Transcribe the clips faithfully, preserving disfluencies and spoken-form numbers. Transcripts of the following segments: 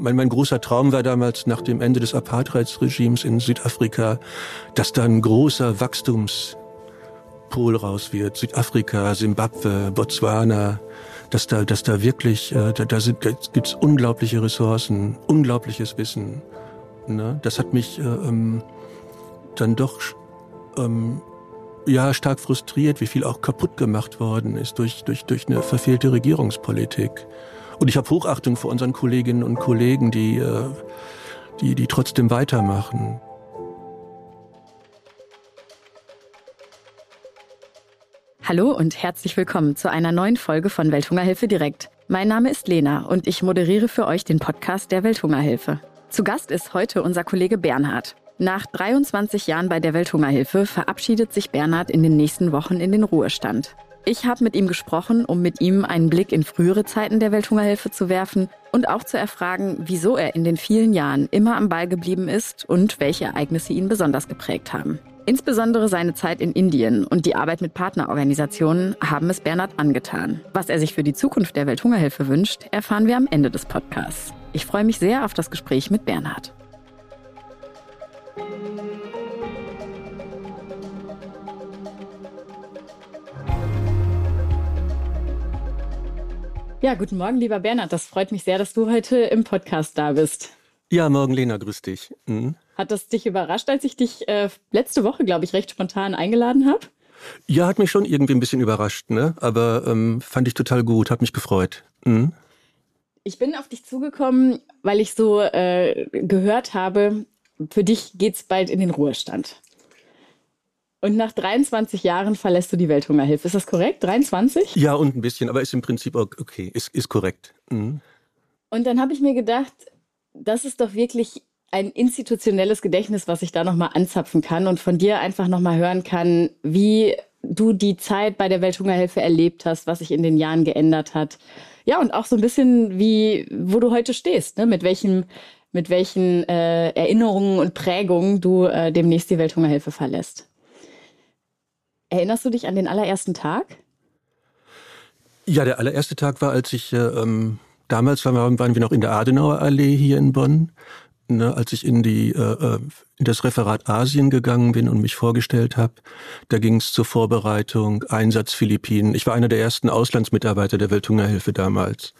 Mein, mein großer Traum war damals nach dem Ende des Apartheidsregimes in Südafrika, dass da ein großer Wachstumspol raus wird. Südafrika, Simbabwe, Botswana, dass da, dass da wirklich, äh, da, da, da gibt's unglaubliche Ressourcen, unglaubliches Wissen. Ne? Das hat mich äh, ähm, dann doch ähm, ja stark frustriert, wie viel auch kaputt gemacht worden ist durch, durch, durch eine verfehlte Regierungspolitik. Und ich habe Hochachtung vor unseren Kolleginnen und Kollegen, die, die, die trotzdem weitermachen. Hallo und herzlich willkommen zu einer neuen Folge von Welthungerhilfe direkt. Mein Name ist Lena und ich moderiere für euch den Podcast der Welthungerhilfe. Zu Gast ist heute unser Kollege Bernhard. Nach dreiundzwanzig Jahren bei der Welthungerhilfe verabschiedet sich Bernhard in den nächsten Wochen in den Ruhestand. Ich habe mit ihm gesprochen, um mit ihm einen Blick in frühere Zeiten der Welthungerhilfe zu werfen und auch zu erfragen, wieso er in den vielen Jahren immer am Ball geblieben ist und welche Ereignisse ihn besonders geprägt haben. Insbesondere seine Zeit in Indien und die Arbeit mit Partnerorganisationen haben es Bernhard angetan. Was er sich für die Zukunft der Welthungerhilfe wünscht, erfahren wir am Ende des Podcasts. Ich freue mich sehr auf das Gespräch mit Bernhard. Ja, guten Morgen, lieber Bernhard. Das freut mich sehr, dass du heute im Podcast da bist. Ja, morgen, Lena, grüß dich. Mhm. Hat das dich überrascht, als ich dich äh, letzte Woche, glaube ich, recht spontan eingeladen habe? Ja, hat mich schon irgendwie ein bisschen überrascht, ne? Aber ähm, fand ich total gut, hat mich gefreut. Mhm. Ich bin auf dich zugekommen, weil ich so äh, gehört habe, für dich geht's bald in den Ruhestand. Und nach dreiundzwanzig Jahren verlässt du die Welthungerhilfe. Ist das korrekt? dreiundzwanzig? Ja, und ein bisschen, aber ist im Prinzip auch okay, ist, ist korrekt. Mhm. Und dann habe ich mir gedacht, das ist doch wirklich ein institutionelles Gedächtnis, was ich da nochmal anzapfen kann und von dir einfach nochmal hören kann, wie du die Zeit bei der Welthungerhilfe erlebt hast, was sich in den Jahren geändert hat. Ja, und auch so ein bisschen, wie wo du heute stehst, ne? Mit welchem, mit welchen äh, Erinnerungen und Prägungen du äh, demnächst die Welthungerhilfe verlässt. Erinnerst du dich an den allerersten Tag? Ja, der allererste Tag war, als ich, ähm, damals waren, waren wir noch in der Adenauerallee hier in Bonn, ne, als ich in, die, äh, in das Referat Asien gegangen bin und mich vorgestellt habe. Da ging es zur Vorbereitung, Einsatz Philippinen. Ich war einer der ersten Auslandsmitarbeiter der Welthungerhilfe damals.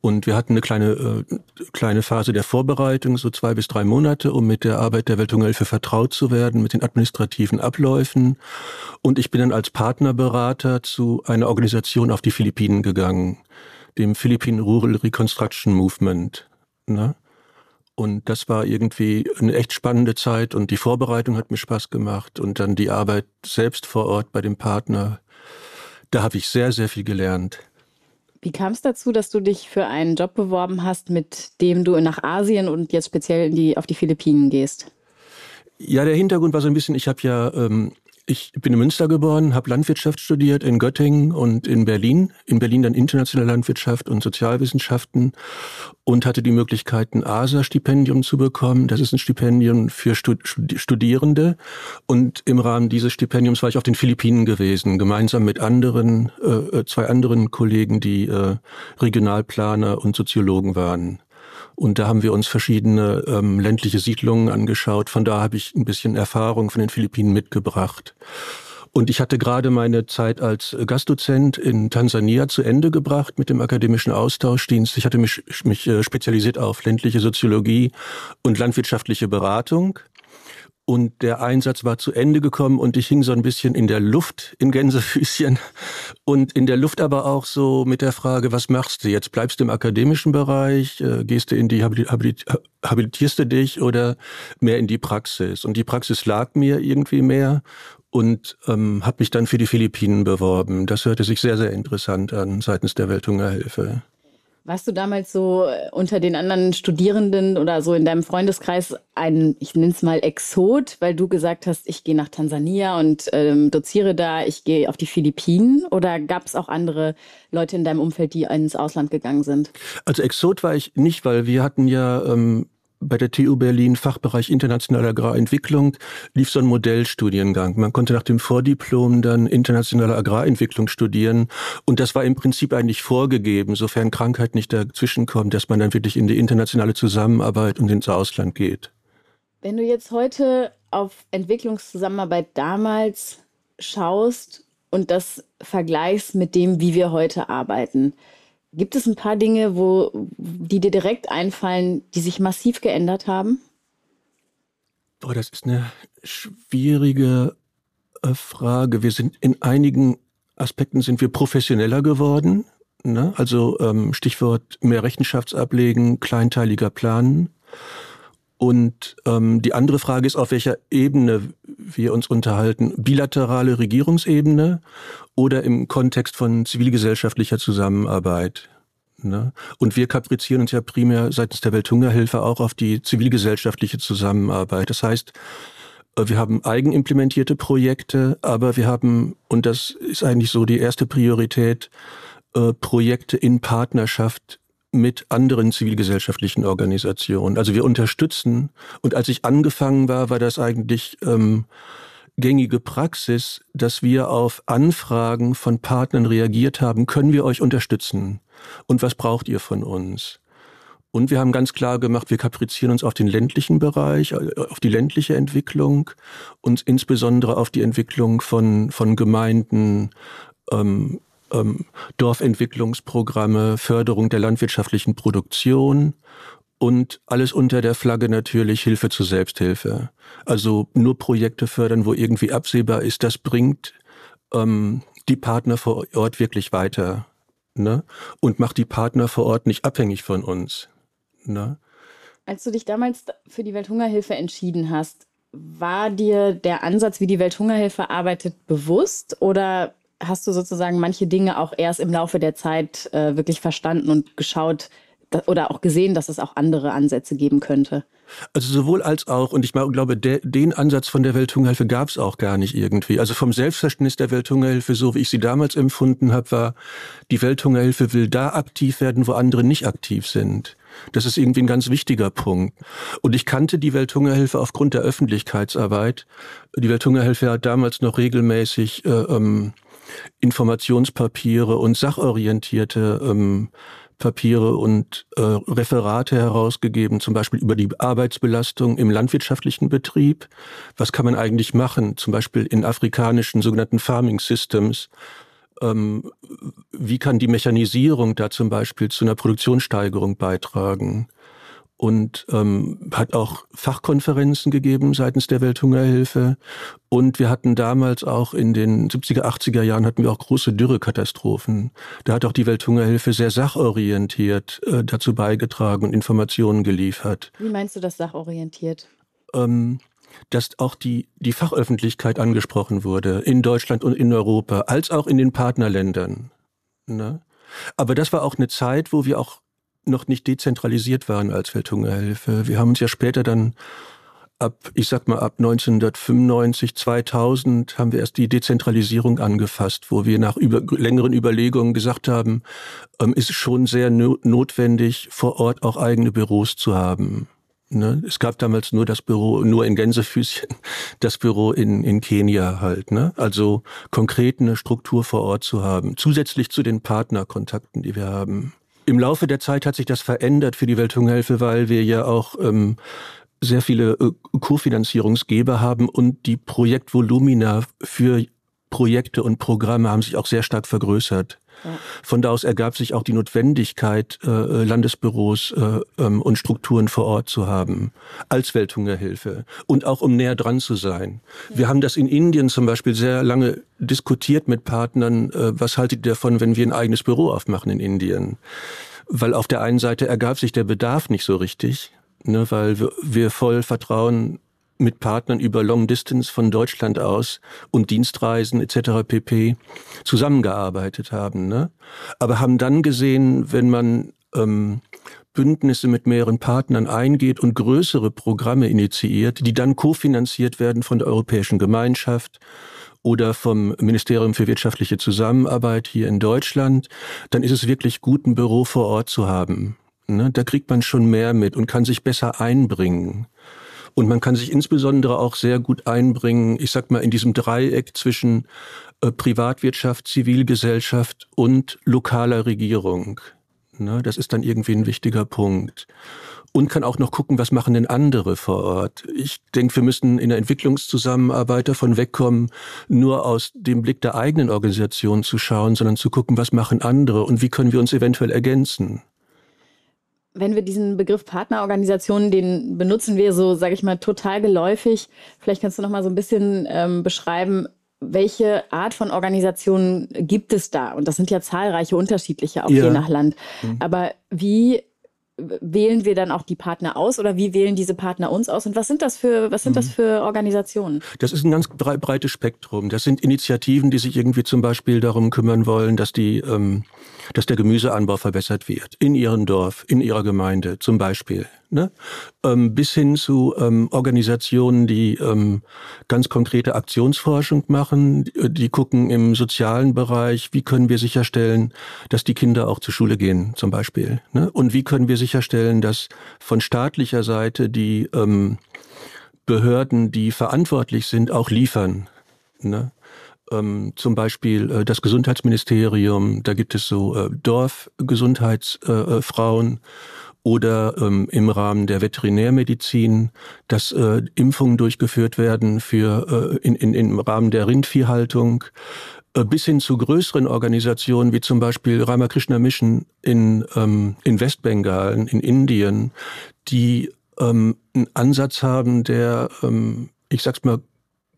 Und wir hatten eine kleine, äh, kleine Phase der Vorbereitung, so zwei bis drei Monate, um mit der Arbeit der Welthungerhilfe vertraut zu werden, mit den administrativen Abläufen. Und ich bin dann als Partnerberater zu einer Organisation auf die Philippinen gegangen, dem Philippine Rural Reconstruction Movement. Ne? Und das war irgendwie eine echt spannende Zeit und die Vorbereitung hat mir Spaß gemacht und dann die Arbeit selbst vor Ort bei dem Partner. Da habe ich sehr, sehr viel gelernt. Wie kam es dazu, dass du dich für einen Job beworben hast, mit dem du nach Asien und jetzt speziell in die, auf die Philippinen gehst? Ja, der Hintergrund war so ein bisschen, ich habe ja, ähm, ich bin in Münster geboren, habe Landwirtschaft studiert in Göttingen und in Berlin. In Berlin dann internationale Landwirtschaft und Sozialwissenschaften und hatte die Möglichkeit, ein A S A-Stipendium zu bekommen. Das ist ein Stipendium für Stud- Studierende. Und im Rahmen dieses Stipendiums war ich auf den Philippinen gewesen, gemeinsam mit anderen, äh, zwei anderen Kollegen, die äh, Regionalplaner und Soziologen waren. Und da haben wir uns verschiedene ähm, ländliche Siedlungen angeschaut. Von da habe ich ein bisschen Erfahrung von den Philippinen mitgebracht. Und ich hatte gerade meine Zeit als Gastdozent in Tansania zu Ende gebracht mit dem akademischen Austauschdienst. Ich hatte mich, mich spezialisiert auf ländliche Soziologie und landwirtschaftliche Beratung. Und der Einsatz war zu Ende gekommen und ich hing so ein bisschen in der Luft, in Gänsefüßchen. Und in der Luft aber auch so mit der Frage, was machst du jetzt? Bleibst du im akademischen Bereich? Gehst du in die, habilitierst du dich oder mehr in die Praxis? Und die Praxis lag mir irgendwie mehr und ähm, habe mich dann für die Philippinen beworben. Das hörte sich sehr, sehr interessant an seitens der Welthungerhilfe. Warst du damals so unter den anderen Studierenden oder so in deinem Freundeskreis ein, ich nenne es mal Exot, weil du gesagt hast, ich gehe nach Tansania und ähm, doziere da, ich gehe auf die Philippinen? Oder gab es auch andere Leute in deinem Umfeld, die ins Ausland gegangen sind? Also Exot war ich nicht, weil wir hatten ja ähm, bei der T U Berlin, Fachbereich Internationale Agrarentwicklung, lief so ein Modellstudiengang. Man konnte nach dem Vordiplom dann internationale Agrarentwicklung studieren. Und das war im Prinzip eigentlich vorgegeben, sofern Krankheit nicht dazwischen kommt, dass man dann wirklich in die internationale Zusammenarbeit und ins Ausland geht. Wenn du jetzt heute auf Entwicklungszusammenarbeit damals schaust und das vergleichst mit dem, wie wir heute arbeiten, gibt es ein paar Dinge, wo, die dir direkt einfallen, die sich massiv geändert haben? Boah, das ist eine schwierige Frage. Wir sind in einigen Aspekten sind wir professioneller geworden, ne? Also ähm, Stichwort mehr Rechenschaftsablegen, kleinteiliger Planen. Und ähm, die andere Frage ist, auf welcher Ebene wir uns unterhalten. Bilaterale Regierungsebene oder im Kontext von zivilgesellschaftlicher Zusammenarbeit. Ne? Und wir kaprizieren uns ja primär seitens der Welthungerhilfe auch auf die zivilgesellschaftliche Zusammenarbeit. Das heißt, wir haben eigenimplementierte Projekte, aber wir haben, und das ist eigentlich so die erste Priorität, äh, Projekte in Partnerschaft mit anderen zivilgesellschaftlichen Organisationen. Also wir unterstützen. Und als ich angefangen war, war das eigentlich ähm, gängige Praxis, dass wir auf Anfragen von Partnern reagiert haben. Können wir euch unterstützen? Und was braucht ihr von uns? Und wir haben ganz klar gemacht, wir kaprizieren uns auf den ländlichen Bereich, auf die ländliche Entwicklung und insbesondere auf die Entwicklung von, von Gemeinden, ähm, Dorfentwicklungsprogramme, Förderung der landwirtschaftlichen Produktion und alles unter der Flagge natürlich Hilfe zur Selbsthilfe. Also nur Projekte fördern, wo irgendwie absehbar ist, das bringt ähm, die Partner vor Ort wirklich weiter, ne? Und macht die Partner vor Ort nicht abhängig von uns, ne? Als du dich damals für die Welthungerhilfe entschieden hast, war dir der Ansatz, wie die Welthungerhilfe arbeitet, bewusst oder hast du sozusagen manche Dinge auch erst im Laufe der Zeit äh, wirklich verstanden und geschaut da, oder auch gesehen, dass es auch andere Ansätze geben könnte? Also sowohl als auch, und ich glaube, de, den Ansatz von der Welthungerhilfe gab es auch gar nicht irgendwie. Also vom Selbstverständnis der Welthungerhilfe, so wie ich sie damals empfunden habe, war, die Welthungerhilfe will da aktiv werden, wo andere nicht aktiv sind. Das ist irgendwie ein ganz wichtiger Punkt. Und ich kannte die Welthungerhilfe aufgrund der Öffentlichkeitsarbeit. Die Welthungerhilfe hat damals noch regelmäßig äh, ähm, Informationspapiere und sachorientierte ähm, Papiere und äh, Referate herausgegeben, zum Beispiel über die Arbeitsbelastung im landwirtschaftlichen Betrieb. Was kann man eigentlich machen, zum Beispiel in afrikanischen sogenannten Farming Systems? Ähm, wie kann die Mechanisierung da zum Beispiel zu einer Produktionssteigerung beitragen? Und ähm, hat auch Fachkonferenzen gegeben seitens der Welthungerhilfe. Und wir hatten damals auch in den siebziger, achtziger Jahren hatten wir auch große Dürrekatastrophen. Da hat auch die Welthungerhilfe sehr sachorientiert äh, dazu beigetragen und Informationen geliefert. Wie meinst du das sachorientiert? Ähm, dass auch die, die Fachöffentlichkeit angesprochen wurde, in Deutschland und in Europa, als auch in den Partnerländern. Ne? Aber das war auch eine Zeit, wo wir auch noch nicht dezentralisiert waren als Welthungerhilfe. Wir haben uns ja später dann ab, ich sag mal ab neunzehnhundertfünfundneunzig, zweitausend haben wir erst die Dezentralisierung angefasst, wo wir nach über, längeren Überlegungen gesagt haben, ähm, ist schon sehr no- notwendig, vor Ort auch eigene Büros zu haben. Ne? Es gab damals nur das Büro, nur in Gänsefüßchen, das Büro in, in Kenia halt. Ne? Also konkret eine Struktur vor Ort zu haben, zusätzlich zu den Partnerkontakten, die wir haben. Im Laufe der Zeit hat sich das verändert für die Welthungerhilfe, weil wir ja auch ähm, sehr viele äh, Kofinanzierungsgeber haben und die Projektvolumina für Projekte und Programme haben sich auch sehr stark vergrößert. Ja. Von da aus ergab sich auch die Notwendigkeit, äh, Landesbüros äh, ähm, und Strukturen vor Ort zu haben, als Welthungerhilfe und auch um näher dran zu sein. Ja. Wir haben das in Indien zum Beispiel sehr lange diskutiert mit Partnern, äh, was haltet ihr davon, wenn wir ein eigenes Büro aufmachen in Indien? Weil auf der einen Seite ergab sich der Bedarf nicht so richtig, ne, weil wir, wir voll Vertrauen mit Partnern über Long Distance von Deutschland aus und Dienstreisen et cetera pp. Zusammengearbeitet haben, ne? Aber haben dann gesehen, wenn man ähm, Bündnisse mit mehreren Partnern eingeht und größere Programme initiiert, die dann kofinanziert werden von der Europäischen Gemeinschaft oder vom Ministerium für wirtschaftliche Zusammenarbeit hier in Deutschland, dann ist es wirklich gut, ein Büro vor Ort zu haben. Ne? Da kriegt man schon mehr mit und kann sich besser einbringen. Und man kann sich insbesondere auch sehr gut einbringen, ich sag mal, in diesem Dreieck zwischen äh, Privatwirtschaft, Zivilgesellschaft und lokaler Regierung. Ne? Das ist dann irgendwie ein wichtiger Punkt. Und kann auch noch gucken, was machen denn andere vor Ort. Ich denke, wir müssen in der Entwicklungszusammenarbeit davon wegkommen, nur aus dem Blick der eigenen Organisation zu schauen, sondern zu gucken, was machen andere und wie können wir uns eventuell ergänzen. Wenn wir diesen Begriff Partnerorganisationen, den benutzen wir so, sage ich mal, total geläufig. Vielleicht kannst du noch mal so ein bisschen ähm, beschreiben, welche Art von Organisationen gibt es da? Und das sind ja zahlreiche unterschiedliche, auch ja. je nach Land. Mhm. Aber wie wählen wir dann auch die Partner aus oder wie wählen diese Partner uns aus und was sind das für, was sind das für Organisationen? Das ist ein ganz breites Spektrum. Das sind Initiativen, die sich irgendwie zum Beispiel darum kümmern wollen, dass die, ähm, dass der Gemüseanbau verbessert wird. In ihrem Dorf, in ihrer Gemeinde zum Beispiel. Ne? Ähm, bis hin zu ähm, Organisationen, die ähm, ganz konkrete Aktionsforschung machen. Die, die gucken im sozialen Bereich, wie können wir sicherstellen, dass die Kinder auch zur Schule gehen zum Beispiel. Ne? Und wie können wir sicherstellen, dass von staatlicher Seite die ähm, Behörden, die verantwortlich sind, auch liefern. Ne? Ähm, zum Beispiel äh, das Gesundheitsministerium, da gibt es so äh, Dorfgesundheitsfrauen äh, oder ähm, im Rahmen der Veterinärmedizin, dass äh, Impfungen durchgeführt werden für äh, in, in, im Rahmen der Rindviehhaltung. Bis hin zu größeren Organisationen wie zum Beispiel Ramakrishna Mission in, ähm, in Westbengalen, in Indien, die ähm, einen Ansatz haben, der, ähm, ich sag's mal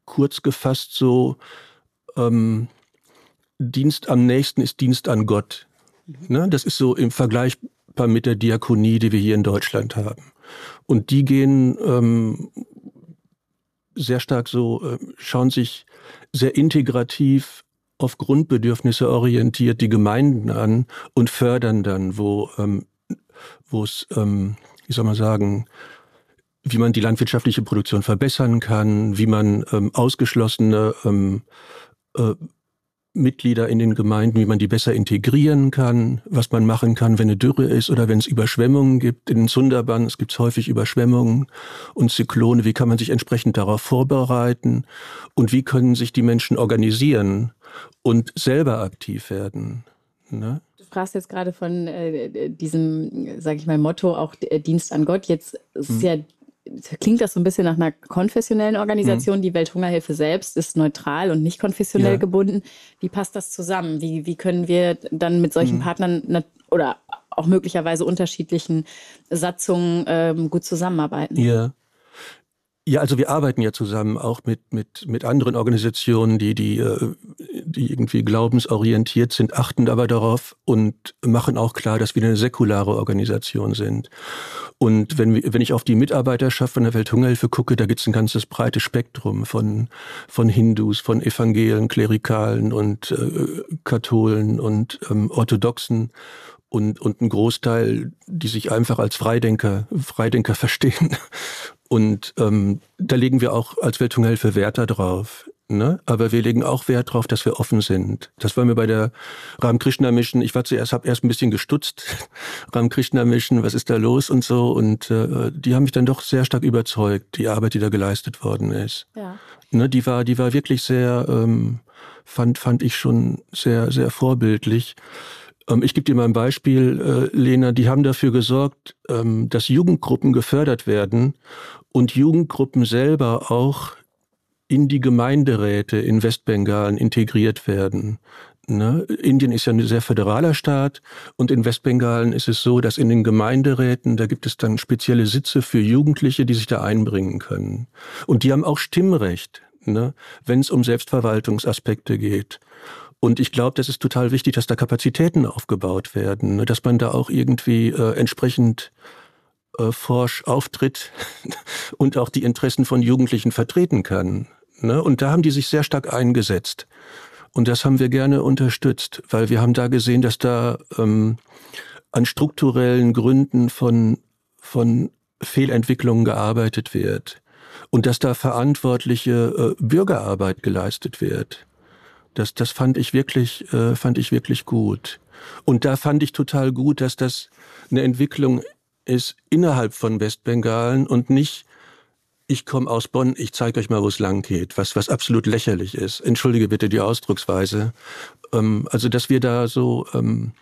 kurz gefasst, so ähm, Dienst am Nächsten ist Dienst an Gott. Ne? Das ist so im Vergleich mit der Diakonie, die wir hier in Deutschland haben. Und die gehen ähm, sehr stark so, äh, schauen sich sehr integrativ auf Grundbedürfnisse orientiert die Gemeinden an und fördern dann, wo ähm, wo es, ähm, ich soll mal sagen, wie man die landwirtschaftliche Produktion verbessern kann, wie man ähm, ausgeschlossene ähm, äh, Mitglieder in den Gemeinden, wie man die besser integrieren kann, was man machen kann, wenn eine Dürre ist oder wenn es Überschwemmungen gibt. In den Sunderbans, es gibt häufig Überschwemmungen und Zyklone. Wie kann man sich entsprechend darauf vorbereiten und wie können sich die Menschen organisieren und selber aktiv werden? Ne? Du sprachst jetzt gerade von äh, diesem, sage ich mal, Motto, auch äh, Dienst an Gott. Jetzt ist hm. ja klingt das so ein bisschen nach einer konfessionellen Organisation. Mhm. Die Welthungerhilfe selbst ist neutral und nicht konfessionell ja. gebunden. Wie passt das zusammen? Wie, wie können wir dann mit solchen mhm. Partnern oder auch möglicherweise unterschiedlichen Satzungen ähm, gut zusammenarbeiten? Ja. Ja, also wir arbeiten ja zusammen auch mit, mit, mit anderen Organisationen, die, die, die irgendwie glaubensorientiert sind, achten aber darauf und machen auch klar, dass wir eine säkulare Organisation sind. Und wenn, wir, wenn ich auf die Mitarbeiterschaft von der Welthungerhilfe gucke, da gibt es ein ganzes breites Spektrum von, von Hindus, von Evangelen, Klerikalen und äh, Katholen und ähm, Orthodoxen. Und, und ein Großteil, die sich einfach als Freidenker, Freidenker verstehen. Und ähm, da legen wir auch als Welthungerhilfe Wert darauf. Ne? Aber wir legen auch Wert darauf, dass wir offen sind. Das war mir bei der Ramakrishna Mission, ich war zuerst, habe erst ein bisschen gestutzt. Ramakrishna Mission, was ist da los und so. Und äh, die haben mich dann doch sehr stark überzeugt, die Arbeit, die da geleistet worden ist. Ja. Ne? Die war, die war wirklich sehr, ähm, fand, fand ich schon sehr, sehr vorbildlich. Ich gebe dir mal ein Beispiel, Lena, die haben dafür gesorgt, dass Jugendgruppen gefördert werden und Jugendgruppen selber auch in die Gemeinderäte in Westbengalen integriert werden. Ne? Indien ist ja ein sehr föderaler Staat und in Westbengalen ist es so, dass in den Gemeinderäten, da gibt es dann spezielle Sitze für Jugendliche, die sich da einbringen können. Und die haben auch Stimmrecht, ne? Wenn es um Selbstverwaltungsaspekte geht. Und ich glaube, das ist total wichtig, dass da Kapazitäten aufgebaut werden, dass man da auch irgendwie äh, entsprechend äh, forsch auftritt und auch die Interessen von Jugendlichen vertreten kann. Ne? Und da haben die sich sehr stark eingesetzt. Und das haben wir gerne unterstützt, weil wir haben da gesehen, dass da ähm, an strukturellen Gründen von, von Fehlentwicklungen gearbeitet wird und dass da verantwortliche äh, Bürgerarbeit geleistet wird. Das, das fand ich wirklich, äh, fand ich wirklich gut. Und da fand ich total gut, dass das eine Entwicklung ist innerhalb von Westbengalen und nicht, ich komme aus Bonn, ich zeige euch mal, wo es lang geht, was, was absolut lächerlich ist. Entschuldige bitte die Ausdrucksweise. Ähm, also, dass wir da so ähm,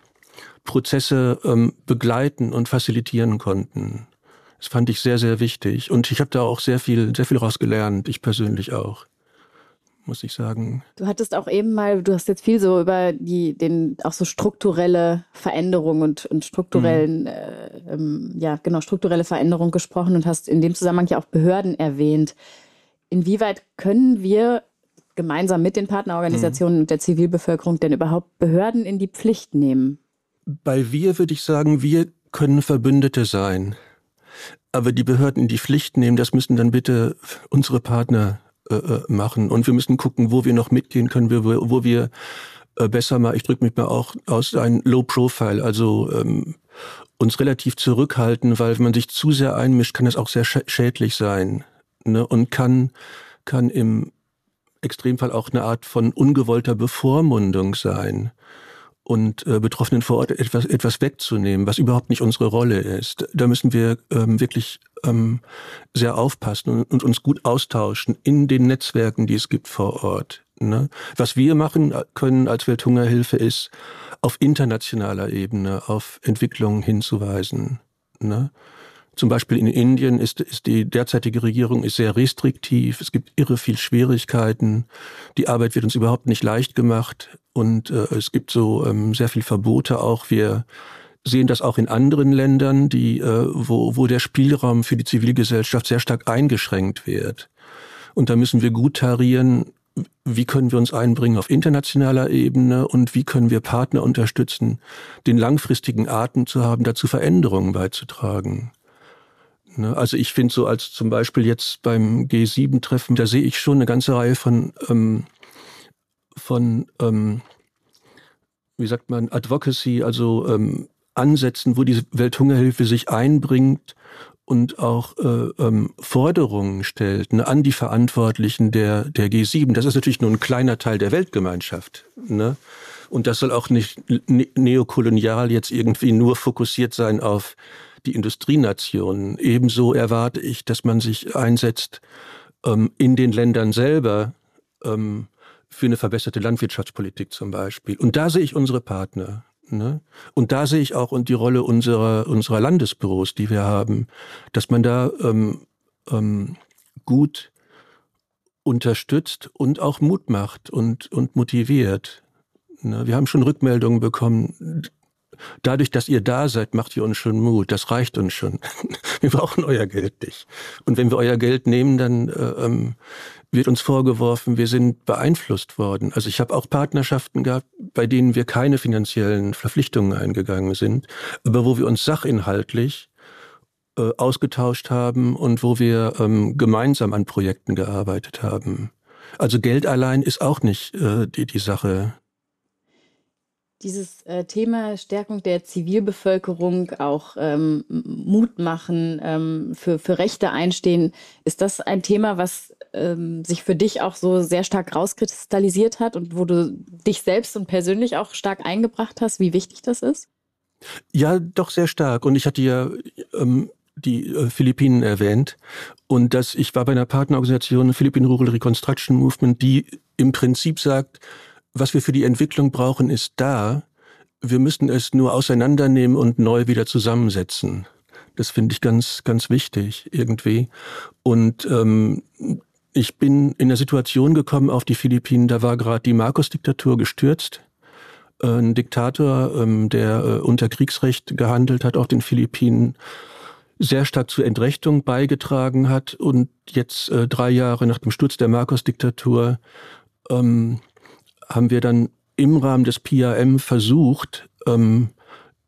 Prozesse ähm, begleiten und facilitieren konnten. Das fand ich sehr, sehr wichtig. Und ich habe da auch sehr viel, sehr viel rausgelernt, ich persönlich auch, muss ich sagen. Du hattest auch eben mal, du hast jetzt viel so über die, den, auch so strukturelle Veränderungen und, und strukturellen, mhm. äh, ähm, ja, genau, strukturelle Veränderung gesprochen und hast in dem Zusammenhang ja auch Behörden erwähnt. Inwieweit können wir gemeinsam mit den Partnerorganisationen mhm. und der Zivilbevölkerung denn überhaupt Behörden in die Pflicht nehmen? Bei wir würde ich sagen, wir können Verbündete sein. Aber die Behörden in die Pflicht nehmen, das müssen dann bitte unsere Partner machen. Und wir müssen gucken, wo wir noch mitgehen können, wo, wo wir äh, besser mal, ich drücke mich mal auch aus, ein Low Profile, also ähm, uns relativ zurückhalten, weil wenn man sich zu sehr einmischt, kann das auch sehr sch- schädlich sein, ne? Und kann, kann im Extremfall auch eine Art von ungewollter Bevormundung sein und äh, Betroffenen vor Ort etwas, etwas wegzunehmen, was überhaupt nicht unsere Rolle ist. Da müssen wir ähm, wirklich ähm, sehr aufpassen und, und uns gut austauschen in den Netzwerken, die es gibt vor Ort, ne? Was wir machen können als Welthungerhilfe ist, auf internationaler Ebene auf Entwicklungen hinzuweisen, ne? Zum Beispiel in Indien ist, ist die derzeitige Regierung ist sehr restriktiv. Es gibt irre viel Schwierigkeiten. Die Arbeit wird uns überhaupt nicht leicht gemacht. Und äh, es gibt so ähm, sehr viel Verbote auch. Wir sehen das auch in anderen Ländern, die, äh, wo, wo der Spielraum für die Zivilgesellschaft sehr stark eingeschränkt wird. Und da müssen wir gut tarieren, wie können wir uns einbringen auf internationaler Ebene und wie können wir Partner unterstützen, den langfristigen Atem zu haben, dazu Veränderungen beizutragen. Also ich finde so als zum Beispiel jetzt beim G sieben Treffen, da sehe ich schon eine ganze Reihe von, ähm, von ähm, wie sagt man, Advocacy, also ähm, Ansätzen, wo die Welthungerhilfe sich einbringt und auch äh, ähm, Forderungen stellt, ne, an die Verantwortlichen der, der G sieben. Das ist natürlich nur ein kleiner Teil der Weltgemeinschaft, ne? Und das soll auch nicht neokolonial jetzt irgendwie nur fokussiert sein auf die Industrienationen. Ebenso erwarte ich, dass man sich einsetzt ähm, in den Ländern selber ähm, für eine verbesserte Landwirtschaftspolitik zum Beispiel. Und da sehe ich unsere Partner, ne? Und da sehe ich auch und die Rolle unserer, unserer Landesbüros, die wir haben, dass man da ähm, ähm, gut unterstützt und auch Mut macht und, und motiviert. Ne? Wir haben schon Rückmeldungen bekommen, dadurch, dass ihr da seid, macht ihr uns schon Mut. Das reicht uns schon. Wir brauchen euer Geld nicht. Und wenn wir euer Geld nehmen, dann ähm, wird uns vorgeworfen, wir sind beeinflusst worden. Also ich habe auch Partnerschaften gehabt, bei denen wir keine finanziellen Verpflichtungen eingegangen sind, aber wo wir uns sachinhaltlich äh, ausgetauscht haben und wo wir ähm, gemeinsam an Projekten gearbeitet haben. Also Geld allein ist auch nicht äh, die, die Sache. Dieses äh, Thema Stärkung der Zivilbevölkerung, auch ähm, Mut machen, ähm, für, für Rechte einstehen, ist das ein Thema, was ähm, sich für dich auch so sehr stark rauskristallisiert hat und wo du dich selbst und persönlich auch stark eingebracht hast, wie wichtig das ist? Ja, doch sehr stark. Und ich hatte ja ähm, die äh, Philippinen erwähnt und dass ich war bei einer Partnerorganisation, Philippine Rural Reconstruction Movement, die im Prinzip sagt, was wir für die Entwicklung brauchen, ist da. Wir müssen es nur auseinandernehmen und neu wieder zusammensetzen. Das finde ich ganz, ganz wichtig irgendwie. Und ähm, ich bin in der Situation gekommen auf die Philippinen, da war gerade die Marcos-Diktatur gestürzt. Äh, ein Diktator, ähm, der äh, unter Kriegsrecht gehandelt hat, auf den Philippinen sehr stark zur Entrechtung beigetragen hat. Und jetzt äh, drei Jahre nach dem Sturz der Marcos-Diktatur ähm, haben wir dann im Rahmen des P R M versucht, ähm,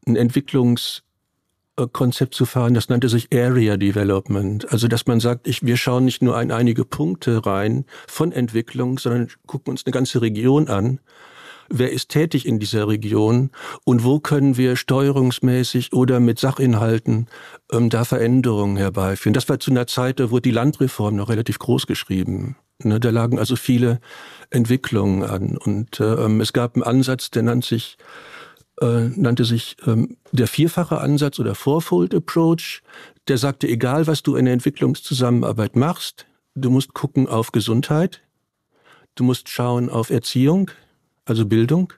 ein Entwicklungskonzept zu fahren, das nannte sich Area Development. Also dass man sagt, ich, wir schauen nicht nur an einige Punkte rein von Entwicklung, sondern gucken uns eine ganze Region an. Wer ist tätig in dieser Region und wo können wir steuerungsmäßig oder mit Sachinhalten ähm, da Veränderungen herbeiführen? Das war zu einer Zeit, da wurde die Landreform noch relativ groß geschrieben. Ne, da lagen also viele Entwicklungen an. Und ähm, es gab einen Ansatz, der nannte sich, äh, nannte sich ähm, der vierfache Ansatz oder Fourfold Approach. Der sagte, egal was du in der Entwicklungszusammenarbeit machst, du musst gucken auf Gesundheit, du musst schauen auf Erziehung, also Bildung,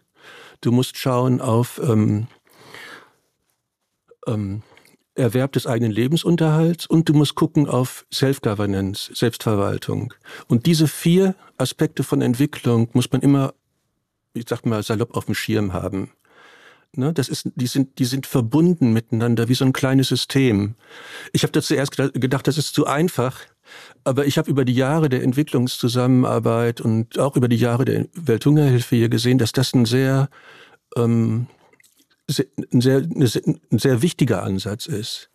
du musst schauen auf ähm, ähm, Erwerb des eigenen Lebensunterhalts und du musst gucken auf Self-Governance, Selbstverwaltung. Und diese vier Aspekte von Entwicklung muss man immer, ich sag mal salopp, auf dem Schirm haben. Ne, das ist, die sind, die sind verbunden miteinander wie so ein kleines System. Ich habe dazu erst gedacht, das ist zu einfach, aber ich habe über die Jahre der Entwicklungszusammenarbeit und auch über die Jahre der Welthungerhilfe hier gesehen, dass das ein sehr, ähm, sehr, ein, sehr, ein sehr wichtiger Ansatz ist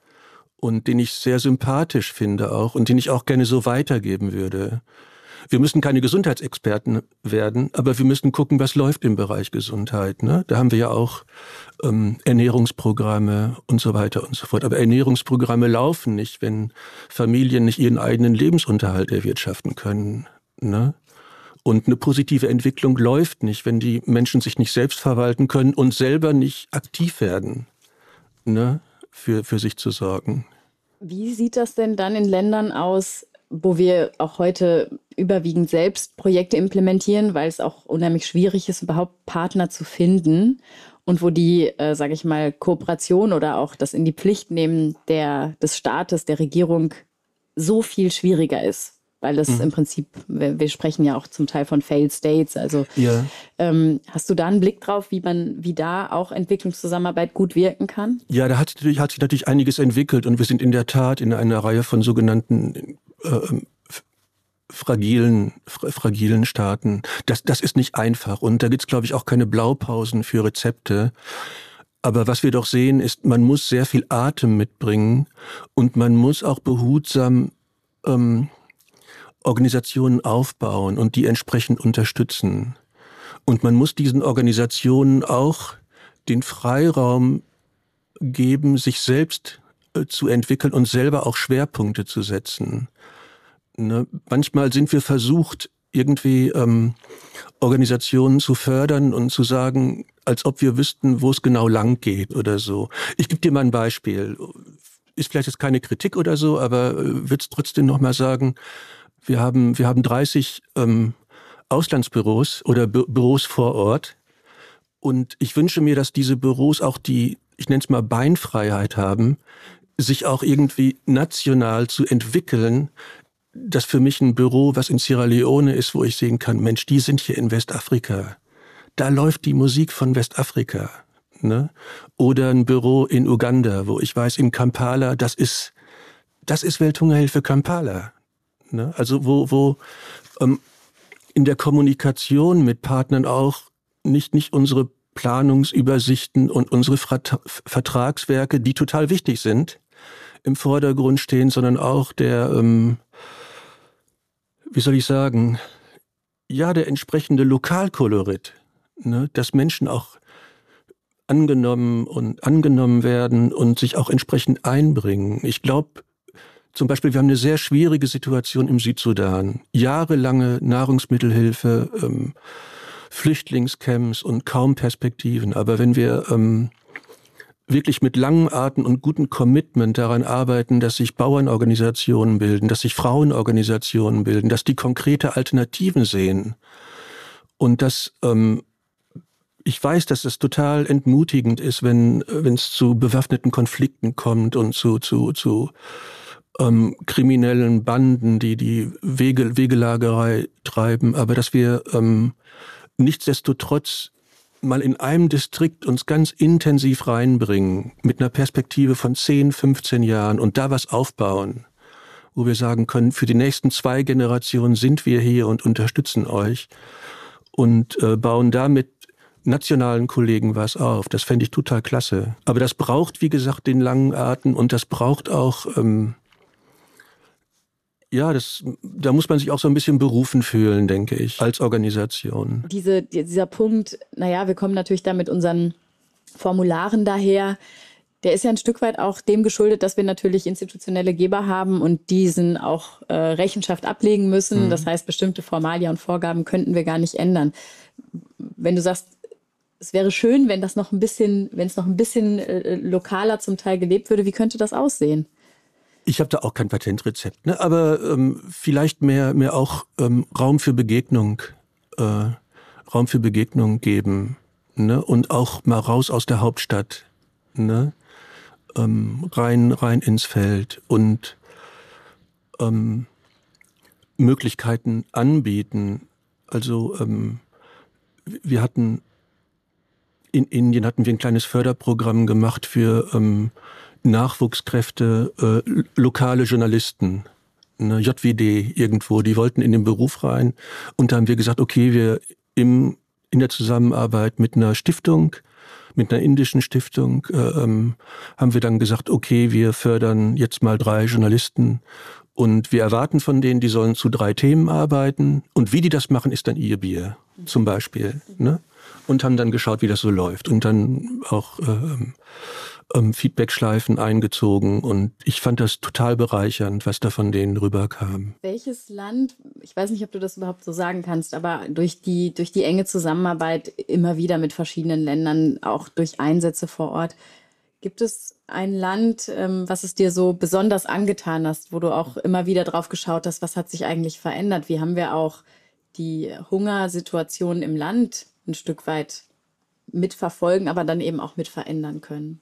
und den ich sehr sympathisch finde auch und den ich auch gerne so weitergeben würde. Wir müssen keine Gesundheitsexperten werden, aber wir müssen gucken, was läuft im Bereich Gesundheit. Ne? Da haben wir ja auch ähm, Ernährungsprogramme und so weiter und so fort. Aber Ernährungsprogramme laufen nicht, wenn Familien nicht ihren eigenen Lebensunterhalt erwirtschaften können. Ne? Und eine positive Entwicklung läuft nicht, wenn die Menschen sich nicht selbst verwalten können und selber nicht aktiv werden, ne? für, für sich zu sorgen. Wie sieht das denn dann in Ländern aus, wo wir auch heute überwiegend selbst Projekte implementieren, weil es auch unheimlich schwierig ist, überhaupt Partner zu finden und wo die, äh, sage ich mal, Kooperation oder auch das in die Pflicht nehmen der, des Staates, der Regierung so viel schwieriger ist? Weil das mhm. im Prinzip, wir, wir sprechen ja auch zum Teil von Failed States. Also ja. ähm, hast du da einen Blick drauf, wie man, wie da auch Entwicklungszusammenarbeit gut wirken kann? Ja, da hat, hat sich natürlich einiges entwickelt und wir sind in der Tat in einer Reihe von sogenannten äh, fragilen, fra fragilen Staaten. Das, das ist nicht einfach und da gibt's, glaube ich, auch keine Blaupausen für Rezepte. Aber was wir doch sehen, ist, man muss sehr viel Atem mitbringen und man muss auch behutsam ähm, Organisationen aufbauen und die entsprechend unterstützen. Und man muss diesen Organisationen auch den Freiraum geben, sich selbst äh, zu entwickeln und selber auch Schwerpunkte zu setzen. Ne? Manchmal sind wir versucht, irgendwie ähm, Organisationen zu fördern und zu sagen, als ob wir wüssten, wo es genau lang geht oder so. Ich gebe dir mal ein Beispiel. Ist vielleicht jetzt keine Kritik oder so, aber äh, würde es trotzdem nochmal sagen, Wir haben, wir haben dreißig ähm, Auslandsbüros oder Bü Büros vor Ort und ich wünsche mir, dass diese Büros auch die, ich nenne es mal Beinfreiheit haben, sich auch irgendwie national zu entwickeln, dass für mich ein Büro, was in Sierra Leone ist, wo ich sehen kann, Mensch, die sind hier in Westafrika, da läuft die Musik von Westafrika. Ne? Oder ein Büro in Uganda, wo ich weiß, in Kampala, das ist, das ist Welthungerhilfe Kampala. Also wo, wo ähm, in der Kommunikation mit Partnern auch nicht, nicht unsere Planungsübersichten und unsere Vert- Vertragswerke, die total wichtig sind, im Vordergrund stehen, sondern auch der, ähm, wie soll ich sagen, ja, der entsprechende Lokalkolorit, ne? Dass Menschen auch angenommen und angenommen werden und sich auch entsprechend einbringen. Ich glaube, zum Beispiel, wir haben eine sehr schwierige Situation im Südsudan. Jahrelange Nahrungsmittelhilfe, ähm, Flüchtlingscamps und kaum Perspektiven. Aber wenn wir ähm, wirklich mit langen Atem und gutem Commitment daran arbeiten, dass sich Bauernorganisationen bilden, dass sich Frauenorganisationen bilden, dass die konkrete Alternativen sehen und dass ähm, ich weiß, dass es total entmutigend ist, wenn wenn es zu bewaffneten Konflikten kommt und zu zu zu Ähm, kriminellen Banden, die die Wege, Wegelagerei treiben, aber dass wir ähm, nichtsdestotrotz mal in einem Distrikt uns ganz intensiv reinbringen, mit einer Perspektive von zehn, fünfzehn Jahren und da was aufbauen, wo wir sagen können, für die nächsten zwei Generationen sind wir hier und unterstützen euch und äh, bauen damit nationalen Kollegen was auf. Das fände ich total klasse. Aber das braucht, wie gesagt, den langen Atem und das braucht auch ähm, ja, das, da muss man sich auch so ein bisschen berufen fühlen, denke ich, als Organisation. Diese, dieser Punkt, naja, wir kommen natürlich da mit unseren Formularen daher, der ist ja ein Stück weit auch dem geschuldet, dass wir natürlich institutionelle Geber haben und diesen auch äh, Rechenschaft ablegen müssen. Mhm. Das heißt, bestimmte Formalia und Vorgaben könnten wir gar nicht ändern. Wenn du sagst, es wäre schön, wenn das noch ein bisschen, wenn es noch ein bisschen äh, lokaler zum Teil gelebt würde, wie könnte das aussehen? Ich habe da auch kein Patentrezept, ne? Aber ähm, vielleicht mehr, mehr auch ähm, Raum für Begegnung, äh, Raum für Begegnung geben, ne? Und auch mal raus aus der Hauptstadt, ne? Ähm, rein, rein ins Feld und ähm, Möglichkeiten anbieten. Also ähm, wir hatten in Indien hatten wir ein kleines Förderprogramm gemacht für ähm, Nachwuchskräfte, äh, lokale Journalisten, ne, J W D irgendwo, die wollten in den Beruf rein. Und da haben wir gesagt, okay, wir im, in der Zusammenarbeit mit einer Stiftung, mit einer indischen Stiftung, äh, ähm, haben wir dann gesagt, okay, wir fördern jetzt mal drei Journalisten und wir erwarten von denen, die sollen zu drei Themen arbeiten. Und wie die das machen, ist dann ihr Bier zum Beispiel, ne? Und haben dann geschaut, wie das so läuft. Und dann auch ähm, ähm, Feedback-Schleifen eingezogen. Und ich fand das total bereichernd, was da von denen rüberkam. Welches Land, ich weiß nicht, ob du das überhaupt so sagen kannst, aber durch die, durch die enge Zusammenarbeit immer wieder mit verschiedenen Ländern, auch durch Einsätze vor Ort, gibt es ein Land, ähm, was es dir so besonders angetan hast, wo du auch immer wieder drauf geschaut hast, was hat sich eigentlich verändert? Wie haben wir auch die Hungersituation im Land ein Stück weit mitverfolgen, aber dann eben auch mit verändern können?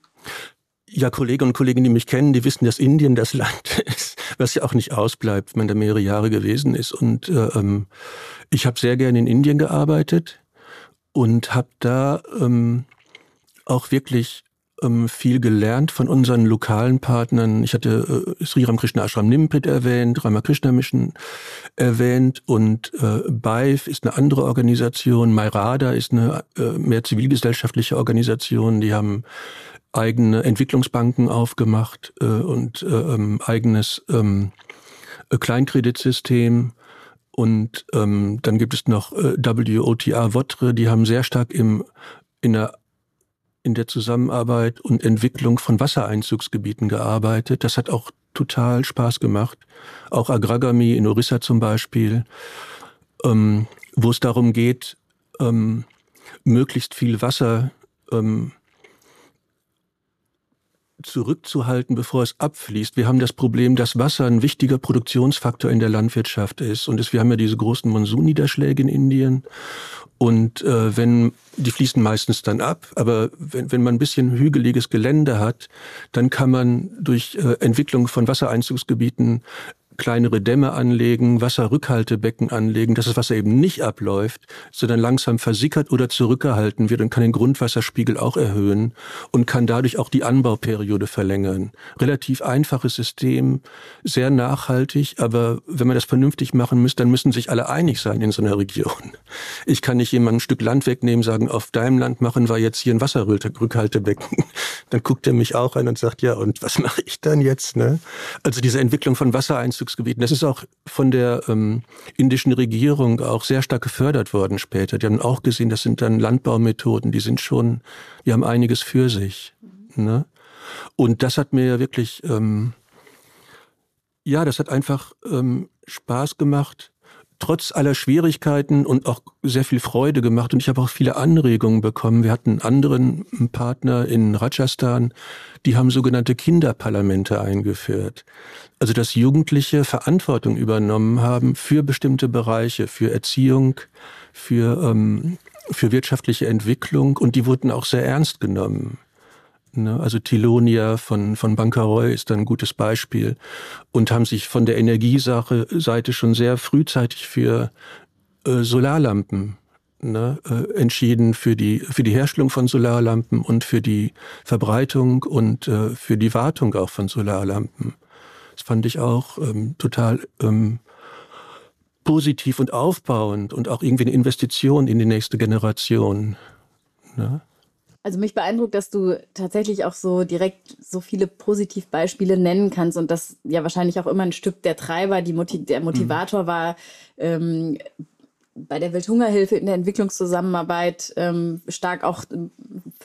Ja, Kolleginnen und Kollegen, die mich kennen, die wissen, dass Indien das Land ist, was ja auch nicht ausbleibt, wenn man da mehrere Jahre gewesen ist. Und ähm, ich habe sehr gerne in Indien gearbeitet und habe da ähm, auch wirklich ähm, viel gelernt von unseren lokalen Partnern. Ich hatte äh, Sri Ramakrishna Ashram Nimpet erwähnt, Ramakrishna Mission erwähnt und äh, B A I F ist eine andere Organisation, Myrada ist eine äh, mehr zivilgesellschaftliche Organisation, die haben eigene Entwicklungsbanken aufgemacht äh, und äh, ähm, eigenes ähm, Kleinkreditsystem. Und ähm, dann gibt es noch äh, W O T R, W O T R, die haben sehr stark im in der in der Zusammenarbeit und Entwicklung von Wassereinzugsgebieten gearbeitet. Das hat auch total Spaß gemacht. Auch Agragami in Orissa zum Beispiel, ähm, wo es darum geht, ähm, möglichst viel Wasser ähm, zurückzuhalten, bevor es abfließt. Wir haben das Problem, dass Wasser ein wichtiger Produktionsfaktor in der Landwirtschaft ist. Und es, wir haben ja diese großen Monsunniederschläge in Indien. Und äh, wenn die fließen meistens dann ab, aber wenn, wenn man ein bisschen hügeliges Gelände hat, dann kann man durch äh, Entwicklung von Wassereinzugsgebieten kleinere Dämme anlegen, Wasserrückhaltebecken anlegen, dass das Wasser eben nicht abläuft, sondern langsam versickert oder zurückgehalten wird und kann den Grundwasserspiegel auch erhöhen und kann dadurch auch die Anbauperiode verlängern. Relativ einfaches System, sehr nachhaltig, aber wenn man das vernünftig machen muss, dann müssen sich alle einig sein in so einer Region. Ich kann nicht jemandem ein Stück Land wegnehmen, sagen, auf deinem Land machen wir jetzt hier ein Wasserrückhaltebecken. Dann guckt er mich auch an und sagt, ja, und was mache ich dann jetzt, ne? Also diese Entwicklung von Wassereinzugsgebieten, das ist auch von der ähm, indischen Regierung auch sehr stark gefördert worden später. Die haben auch gesehen, das sind dann Landbaumethoden, die sind schon, die haben einiges für sich. Mhm. Ne? Und das hat mir wirklich, ähm, ja, das hat einfach ähm, Spaß gemacht, trotz aller Schwierigkeiten und auch sehr viel Freude gemacht. Und ich habe auch viele Anregungen bekommen. Wir hatten einen anderen Partner in Rajasthan, die haben sogenannte Kinderparlamente eingeführt. Also dass Jugendliche Verantwortung übernommen haben für bestimmte Bereiche, für Erziehung, für, ähm, für wirtschaftliche Entwicklung. Und die wurden auch sehr ernst genommen. Also Thilonia von, von Bankaroy ist dann ein gutes Beispiel und haben sich von der Energiesache Seite schon sehr frühzeitig für äh, Solarlampen ne, äh, entschieden, für die, für die Herstellung von Solarlampen und für die Verbreitung und äh, für die Wartung auch von Solarlampen. Das fand ich auch ähm, total ähm, positiv und aufbauend und auch irgendwie eine Investition in die nächste Generation. Ne? Also mich beeindruckt, dass du tatsächlich auch so direkt so viele Positivbeispiele nennen kannst und das ja wahrscheinlich auch immer ein Stück der Treiber, die Motiv- der Motivator mhm. war, ähm, bei der Welthungerhilfe in der Entwicklungszusammenarbeit ähm, stark auch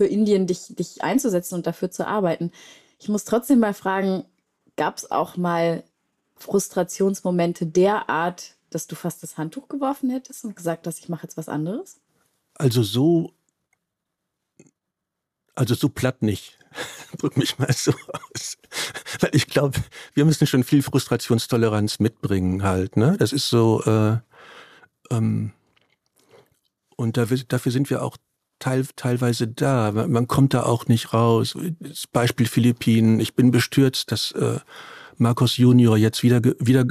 für Indien dich, dich einzusetzen und dafür zu arbeiten. Ich muss trotzdem mal fragen, gab es auch mal Frustrationsmomente der Art, dass du fast das Handtuch geworfen hättest und gesagt hast, ich mache jetzt was anderes? Also so, also so platt nicht. Drück mich mal so aus. Weil ich glaube, wir müssen schon viel Frustrationstoleranz mitbringen halt, ne? Das ist so, äh, ähm, und dafür, dafür sind wir auch teil, teilweise da. Man kommt da auch nicht raus. Das Beispiel Philippinen. Ich bin bestürzt, dass äh, Marcos Junior jetzt wieder, wieder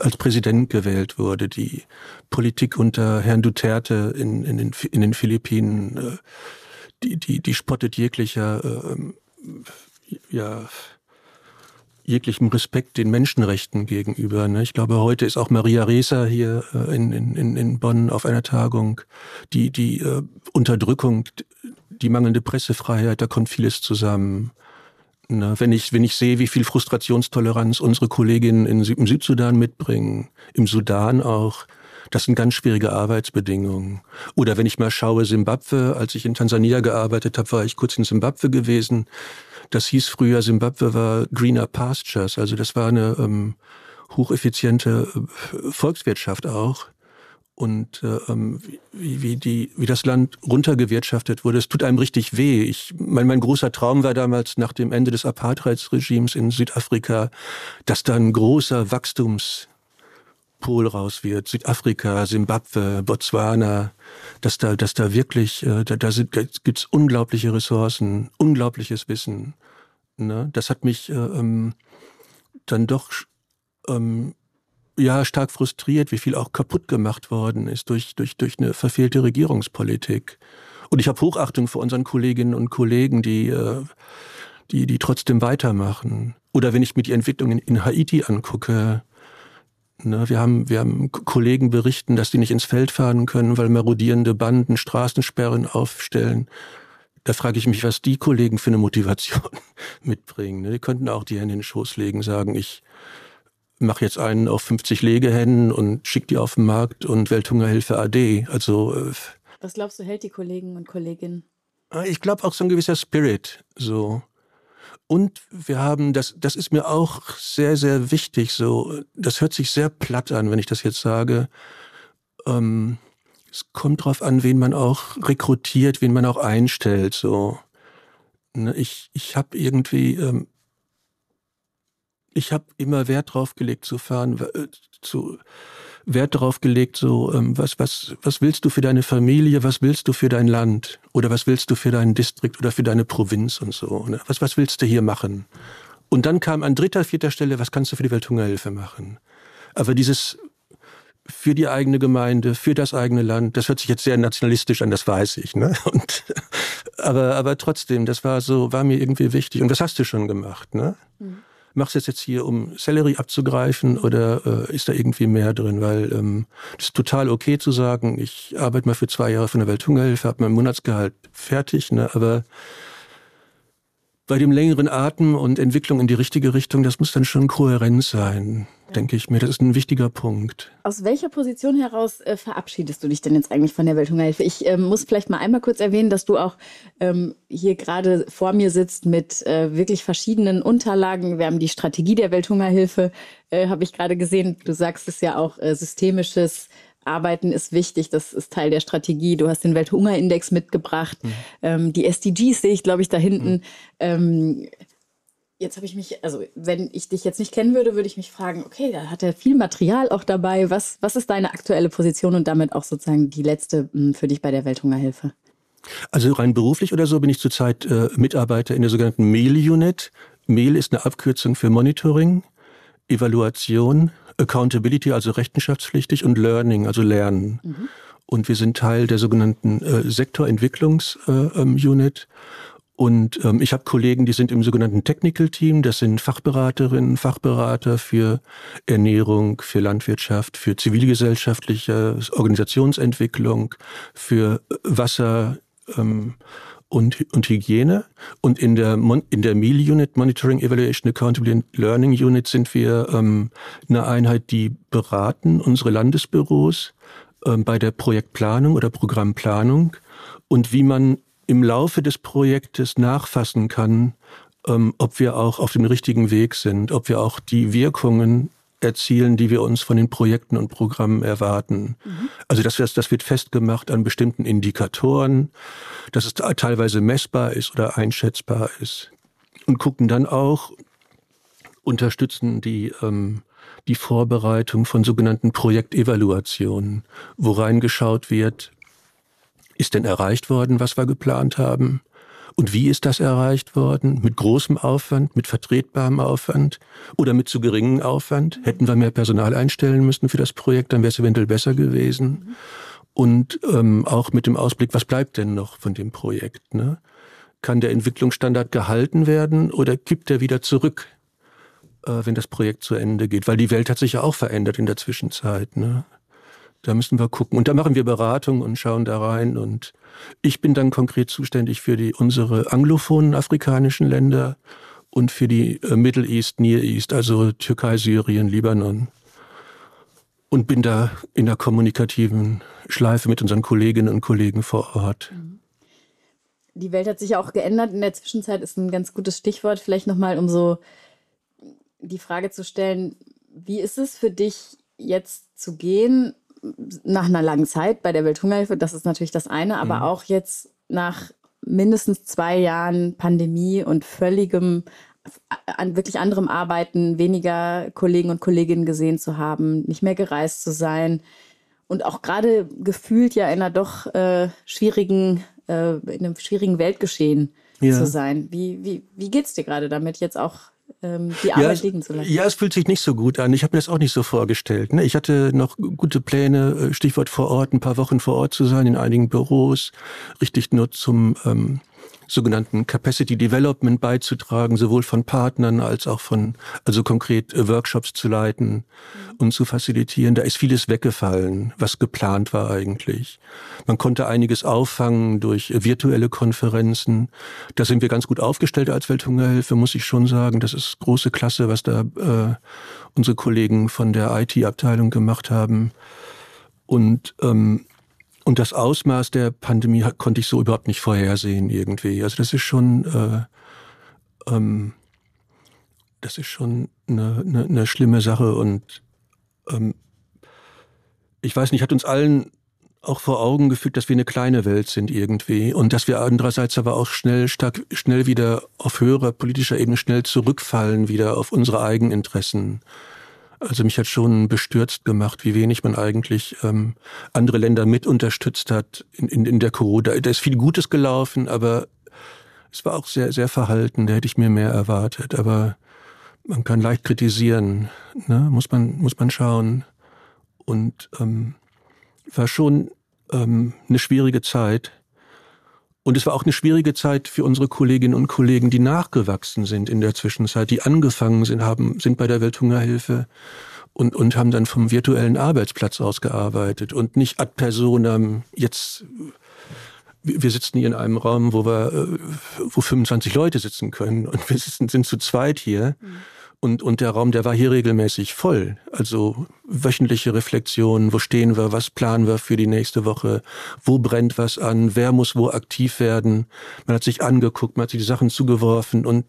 als Präsident gewählt wurde. Die Politik unter Herrn Duterte in, in, den, in den Philippinen, die, die, die spottet jeglicher, äh, ja, jeglichem Respekt den Menschenrechten gegenüber. Ne? Ich glaube, heute ist auch Maria Ressa hier in, in, in Bonn auf einer Tagung. Die, die äh, Unterdrückung, die mangelnde Pressefreiheit, da kommt vieles zusammen. Na, wenn ich, wenn ich sehe, wie viel Frustrationstoleranz unsere Kolleginnen in Sü- im Südsudan mitbringen, im Sudan auch, das sind ganz schwierige Arbeitsbedingungen. Oder wenn ich mal schaue, Simbabwe, als ich in Tansania gearbeitet habe, war ich kurz in Simbabwe gewesen. Das hieß früher, Simbabwe war Greener Pastures, also das war eine ähm, hocheffiziente Volkswirtschaft auch. Und ähm, wie, wie, die, wie das Land runtergewirtschaftet wurde, es tut einem richtig weh. Ich, mein, mein großer Traum war damals nach dem Ende des Apartheidsregimes in Südafrika, dass da ein großer Wachstumspol raus wird. Südafrika, Simbabwe, Botswana, dass da, dass da wirklich, äh, da, da, da gibt es unglaubliche Ressourcen, unglaubliches Wissen. Ne? Das hat mich äh, ähm, dann doch... Ähm, ja, stark frustriert, wie viel auch kaputt gemacht worden ist durch, durch, durch eine verfehlte Regierungspolitik. Und ich habe Hochachtung vor unseren Kolleginnen und Kollegen, die, die, die trotzdem weitermachen. Oder wenn ich mir die Entwicklung in, in Haiti angucke, ne, wir haben, wir haben Kollegen berichten, dass die nicht ins Feld fahren können, weil marodierende Banden Straßensperren aufstellen. Da frage ich mich, was die Kollegen für eine Motivation mitbringen. Ne? Die könnten auch die Hände in den Schoß legen, sagen, ich mache jetzt einen auf fünfzig Legehennen und schicke die auf den Markt und Welthungerhilfe A D. Also, äh, was glaubst du, hält die Kollegen und Kolleginnen? Ich glaube auch so ein gewisser Spirit. So. Und wir haben, das, das ist mir auch sehr, sehr wichtig. So. Das hört sich sehr platt an, wenn ich das jetzt sage. Ähm, es kommt drauf an, wen man auch rekrutiert, wen man auch einstellt. So. Ne, ich ich habe irgendwie... Ähm, Ich habe immer Wert drauf gelegt zu fahren, äh, zu Wert drauf gelegt, so ähm, was was was willst du für deine Familie, was willst du für dein Land oder was willst du für deinen Distrikt oder für deine Provinz und so. Ne? Was was willst du hier machen? Und dann kam an dritter, vierter Stelle, was kannst du für die Welthungerhilfe machen? Aber dieses für die eigene Gemeinde, für das eigene Land, das hört sich jetzt sehr nationalistisch an, das weiß ich. Ne? Und, aber aber trotzdem, das war so war mir irgendwie wichtig. Und was hast du schon gemacht? Ne? Mhm. Machst du das jetzt hier, um Sellerie abzugreifen oder äh, ist da irgendwie mehr drin? Weil es ähm, ist total okay zu sagen, ich arbeite mal für zwei Jahre von der Welthungerhilfe, habe mein Monatsgehalt fertig. Ne? Aber bei dem längeren Atem und Entwicklung in die richtige Richtung, das muss dann schon kohärent sein, ja. Denke ich mir. Das ist ein wichtiger Punkt. Aus welcher Position heraus äh, verabschiedest du dich denn jetzt eigentlich von der Welthungerhilfe? Ich äh, muss vielleicht mal einmal kurz erwähnen, dass du auch ähm, hier gerade vor mir sitzt mit äh, wirklich verschiedenen Unterlagen. Wir haben die Strategie der Welthungerhilfe, äh, habe ich gerade gesehen. Du sagst es ja auch, äh, systemisches Arbeiten ist wichtig, das ist Teil der Strategie. Du hast den Welthungerindex mitgebracht. Mhm. Ähm, die S D Gs sehe ich, glaube ich, da hinten. Mhm. Ähm, jetzt habe ich mich, also wenn ich dich jetzt nicht kennen würde, würde ich mich fragen, okay, da hat er viel Material auch dabei. Was, was ist deine aktuelle Position und damit auch sozusagen die letzte mh, für dich bei der Welthungerhilfe? Also rein beruflich oder so bin ich zurzeit äh, Mitarbeiter in der sogenannten M E L-Unit. M E L ist eine Abkürzung für Monitoring, Evaluation, Accountability, also rechenschaftspflichtig, und Learning, also Lernen. Mhm. Und wir sind Teil der sogenannten äh, Sektorentwicklungs-Unit. Äh, und ähm, ich habe Kollegen, die sind im sogenannten Technical Team. Das sind Fachberaterinnen, Fachberater für Ernährung, für Landwirtschaft, für zivilgesellschaftliche Organisationsentwicklung, für Wasser ähm, und, und Hygiene. Und in der, Mon- in der M E L-Unit, Monitoring, Evaluation, Accountability and Learning Unit, sind wir ähm, eine Einheit, die beraten unsere Landesbüros ähm, bei der Projektplanung oder Programmplanung und wie man im Laufe des Projektes nachfassen kann, ähm, ob wir auch auf dem richtigen Weg sind, ob wir auch die Wirkungen erzielen, die wir uns von den Projekten und Programmen erwarten. Mhm. Also das, das wird festgemacht an bestimmten Indikatoren, dass es teilweise messbar ist oder einschätzbar ist. Und gucken dann auch, unterstützen die, ähm, die Vorbereitung von sogenannten Projektevaluationen, wo reingeschaut wird, ist denn erreicht worden, was wir geplant haben? Und wie ist das erreicht worden? Mit großem Aufwand, mit vertretbarem Aufwand oder mit zu geringem Aufwand? Hätten wir mehr Personal einstellen müssen für das Projekt, dann wäre es eventuell besser gewesen. Und ähm, auch mit dem Ausblick, was bleibt denn noch von dem Projekt? Ne? Kann der Entwicklungsstandard gehalten werden oder kippt er wieder zurück, äh, wenn das Projekt zu Ende geht? Weil die Welt hat sich ja auch verändert in der Zwischenzeit, ne? Da müssen wir gucken. Und da machen wir Beratung und schauen da rein. Und ich bin dann konkret zuständig für die, unsere anglophonen afrikanischen Länder und für die Middle East, Near East, also Türkei, Syrien, Libanon. Und bin da in der kommunikativen Schleife mit unseren Kolleginnen und Kollegen vor Ort. Die Welt hat sich ja auch geändert. In der Zwischenzeit ist ein ganz gutes Stichwort. Vielleicht nochmal, um so die Frage zu stellen, wie ist es für dich jetzt zu gehen, nach einer langen Zeit bei der Welthungerhilfe, das ist natürlich das eine, aber mhm. auch jetzt nach mindestens zwei Jahren Pandemie und völligem, an wirklich anderem Arbeiten, weniger Kollegen und Kolleginnen gesehen zu haben, nicht mehr gereist zu sein und auch gerade gefühlt ja in einer doch äh, schwierigen, äh, in einem schwierigen Weltgeschehen ja. zu sein. Wie, wie, wie geht's dir gerade damit jetzt auch? Die Arbeit ja, es, liegen zu lassen. Ja, es fühlt sich nicht so gut an. Ich habe mir das auch nicht so vorgestellt. Ne? Ich hatte noch gute Pläne, Stichwort vor Ort, ein paar Wochen vor Ort zu sein in einigen Büros, richtig nur zum ähm, sogenannten Capacity Development beizutragen, sowohl von Partnern als auch von, also konkret Workshops zu leiten mhm. und zu facilitieren. Da ist vieles weggefallen, was geplant war eigentlich. Man konnte einiges auffangen durch virtuelle Konferenzen. Da sind wir ganz gut aufgestellt als Welthungerhilfe, muss ich schon sagen. Das ist große Klasse, was da äh, unsere Kollegen von der I T-Abteilung gemacht haben. Und ähm, Und das Ausmaß der Pandemie konnte ich so überhaupt nicht vorhersehen irgendwie. Also das ist schon, äh, ähm, das ist schon eine, eine, eine schlimme Sache. Und ähm, ich weiß nicht, hat uns allen auch vor Augen geführt, dass wir eine kleine Welt sind irgendwie. Und dass wir andererseits aber auch schnell, stark, schnell wieder auf höherer politischer Ebene schnell zurückfallen wieder auf unsere Eigeninteressen. Also mich hat schon bestürzt gemacht, wie wenig man eigentlich ähm, andere Länder mit unterstützt hat in, in, in der Corona. Da ist viel Gutes gelaufen, aber es war auch sehr, sehr verhalten. Da hätte ich mir mehr erwartet. Aber man kann leicht kritisieren, ne? Muss man, muss man schauen. Und ähm, war schon ähm, eine schwierige Zeit. Und es war auch eine schwierige Zeit für unsere Kolleginnen und Kollegen, die nachgewachsen sind in der Zwischenzeit, die angefangen sind, haben, sind bei der Welthungerhilfe und, und haben dann vom virtuellen Arbeitsplatz aus gearbeitet und nicht ad personam jetzt, wir sitzen hier in einem Raum, wo wir, wo fünfundzwanzig Leute sitzen können und wir sitzen, sind zu zweit hier. Mhm. Und, und der Raum, der war hier regelmäßig voll. Also wöchentliche Reflexionen, wo stehen wir, was planen wir für die nächste Woche, wo brennt was an, wer muss wo aktiv werden. Man hat sich angeguckt, man hat sich die Sachen zugeworfen und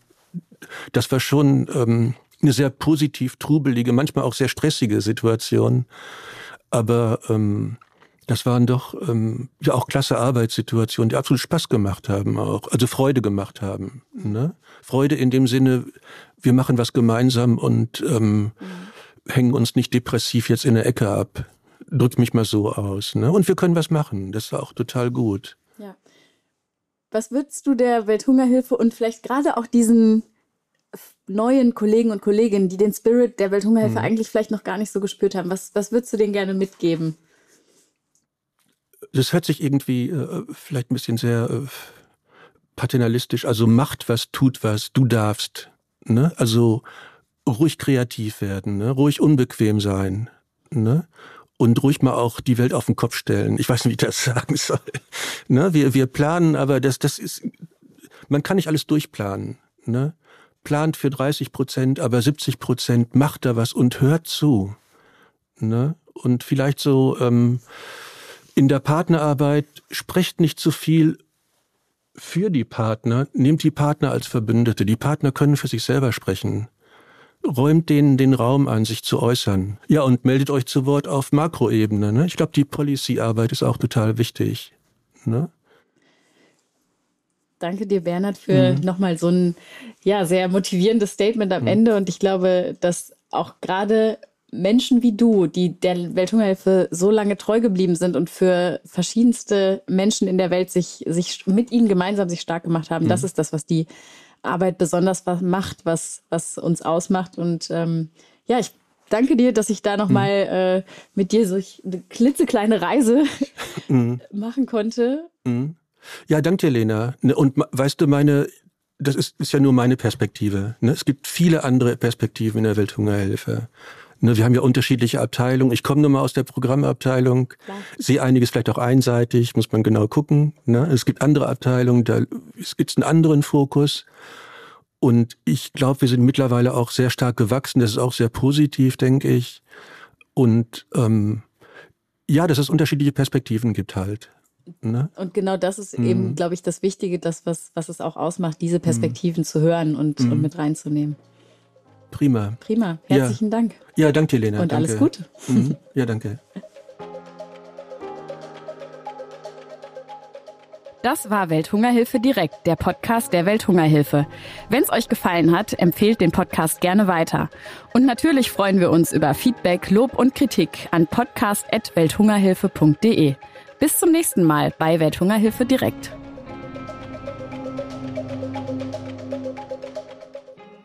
das war schon ähm, eine sehr positiv trubelige, manchmal auch sehr stressige Situation. Aber ähm, das waren doch ähm, ja auch klasse Arbeitssituationen, die absolut Spaß gemacht haben auch, also Freude gemacht haben. Ne? Freude in dem Sinne, wir machen was gemeinsam und ähm, mhm. hängen uns nicht depressiv jetzt in der Ecke ab. Drück mich mal so aus. Ne? Und wir können was machen. Das ist auch total gut. Ja. Was würdest du der Welthungerhilfe und vielleicht gerade auch diesen neuen Kollegen und Kolleginnen, die den Spirit der Welthungerhilfe mhm. eigentlich vielleicht noch gar nicht so gespürt haben, was, was würdest du denen gerne mitgeben? Das hört sich irgendwie äh, vielleicht ein bisschen sehr äh, paternalistisch. Also macht was, tut was, du darfst. Ne? Also ruhig kreativ werden, ne? Ruhig unbequem sein, ne? Und ruhig mal auch die Welt auf den Kopf stellen. Ich weiß nicht, wie ich das sagen soll. Ne? Wir, wir planen, aber das, das ist, man kann nicht alles durchplanen. Ne? Plant für dreißig Prozent, aber siebzig Prozent macht da was und hört zu. Ne? Und vielleicht so ähm, in der Partnerarbeit sprecht nicht zu viel für die Partner, nehmt die Partner als Verbündete. Die Partner können für sich selber sprechen. Räumt denen den Raum an, sich zu äußern. Ja, und meldet euch zu Wort auf Makroebene. Ne? Ich glaube, die Policy-Arbeit ist auch total wichtig. Ne? Danke dir, Bernhard, für mhm. nochmal so ein ja, sehr motivierendes Statement am mhm. Ende. Und ich glaube, dass auch gerade Menschen wie du, die der Welthungerhilfe so lange treu geblieben sind und für verschiedenste Menschen in der Welt sich, sich mit ihnen gemeinsam sich stark gemacht haben, mhm. das ist das, was die Arbeit besonders macht, was, was uns ausmacht. Und ähm, ja, ich danke dir, dass ich da nochmal mhm. äh, mit dir so eine klitzekleine Reise mhm. machen konnte. Mhm. Ja, danke dir, Lena. Und weißt du, meine, das ist, ist ja nur meine Perspektive. Ne? Es gibt viele andere Perspektiven in der Welthungerhilfe. Ne? Wir haben ja unterschiedliche Abteilungen. Ich komme nur mal aus der Programmabteilung, Klar. sehe einiges vielleicht auch einseitig, muss man genau gucken. Ne? Es gibt andere Abteilungen, da gibt es einen anderen Fokus. Und ich glaube, wir sind mittlerweile auch sehr stark gewachsen. Das ist auch sehr positiv, denke ich. Und ähm, ja, dass es unterschiedliche Perspektiven gibt halt. Ne? Und genau das ist mhm. eben, glaube ich, das Wichtige, das, was, was es auch ausmacht, diese Perspektiven mhm. zu hören und, mhm. und mit reinzunehmen. Prima. Prima. Herzlichen ja. Dank. Ja, danke, Lena. Und danke. Alles Gute. Mhm. Ja, danke. Das war Welthungerhilfe direkt, der Podcast der Welthungerhilfe. Wenn es euch gefallen hat, empfehlt den Podcast gerne weiter. Und natürlich freuen wir uns über Feedback, Lob und Kritik an podcast at welthungerhilfe punkt de. Bis zum nächsten Mal bei Welthungerhilfe direkt.